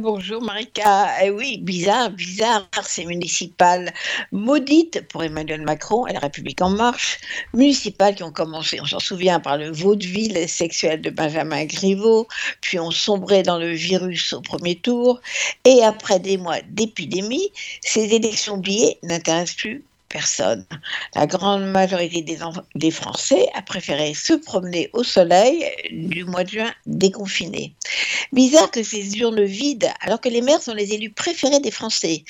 Bonjour Marika. Oui, bizarre, ces municipales maudites pour Emmanuel Macron et la République en marche. Municipales qui ont commencé, on s'en souvient, par le vaudeville sexuel de Benjamin Griveaux, puis ont sombré dans le virus au premier tour. Et après des mois d'épidémie, ces élections oubliées n'intéressent plus personne. La grande majorité des Français a préféré se promener au soleil du mois de juin déconfiné. Bizarre que ces urnes vides, alors que les maires sont les élus préférés des Français.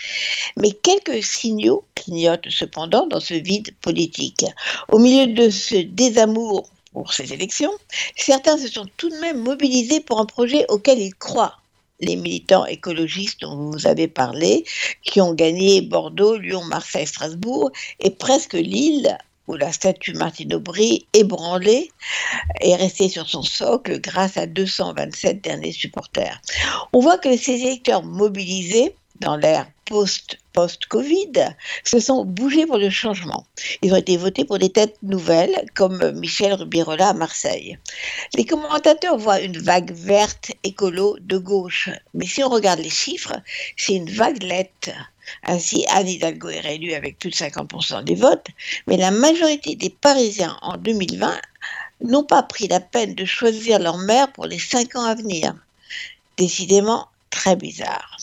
Mais quelques signaux clignotent cependant dans ce vide politique. Au milieu de ce désamour pour ces élections, certains se sont tout de même mobilisés pour un projet auquel ils croient. Les militants écologistes dont vous avez parlé, qui ont gagné Bordeaux, Lyon, Marseille, Strasbourg et presque Lille, où la statue Martine Aubry, ébranlée, est restée sur son socle grâce à 227 derniers supporters. On voit que ces électeurs mobilisés dans l'ère post-Covid, se sont bougés pour le changement. Ils ont été votés pour des têtes nouvelles, comme Michel Rubirola à Marseille. Les commentateurs voient une vague verte écolo de gauche. Mais si on regarde les chiffres, c'est une vaguelette. Ainsi, Anne Hidalgo est réélue avec plus de 50% des votes, mais la majorité des Parisiens en 2020 n'ont pas pris la peine de choisir leur maire pour les 5 ans à venir. Décidément, très bizarre.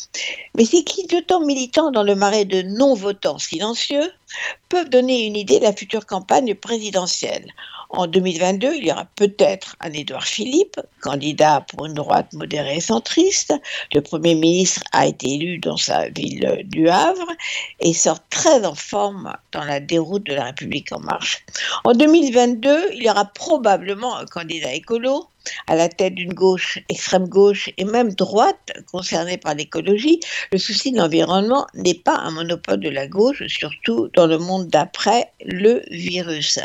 Mais ces clignotants militants dans le marais de non-votants silencieux peuvent donner une idée de la future campagne présidentielle. En 2022, il y aura peut-être un Édouard Philippe, candidat pour une droite modérée et centriste. Le Premier ministre a été élu dans sa ville du Havre et sort très en forme dans la déroute de la République en marche. En 2022, il y aura probablement un candidat écolo à la tête d'une gauche, extrême gauche et même droite concernée par l'écologie. Le souci de l'environnement n'est pas un monopole de la gauche, surtout dans le monde d'après le virus.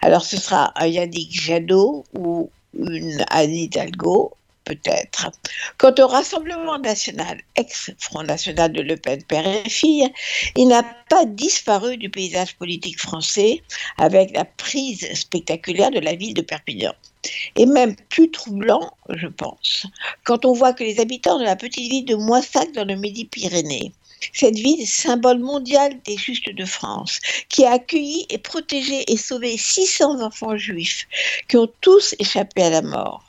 Alors ce sera un Yannick Jadot ou une Anne Hidalgo, peut-être. Quant au Rassemblement National, ex-Front National de Le Pen, père et fille, il n'a pas disparu du paysage politique français avec la prise spectaculaire de la ville de Perpignan. Et même plus troublant, je pense, quand on voit que les habitants de la petite ville de Moissac dans le Midi-Pyrénées, cette ville symbole mondial des Justes de France, qui a accueilli et protégé et sauvé 600 enfants juifs, qui ont tous échappé à la mort.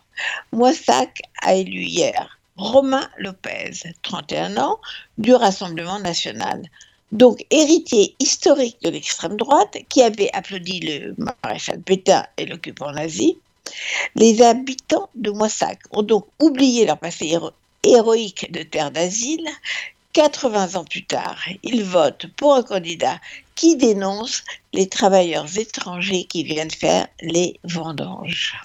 Moissac a élu hier Romain Lopez, 31 ans, du Rassemblement National. Donc héritier historique de l'extrême droite, qui avait applaudi le maréchal Pétain et l'occupant nazi. Les habitants de Moissac ont donc oublié leur passé héroïque de terre d'asile. 80 ans plus tard, ils votent pour un candidat qui dénonce les travailleurs étrangers qui viennent faire les vendanges.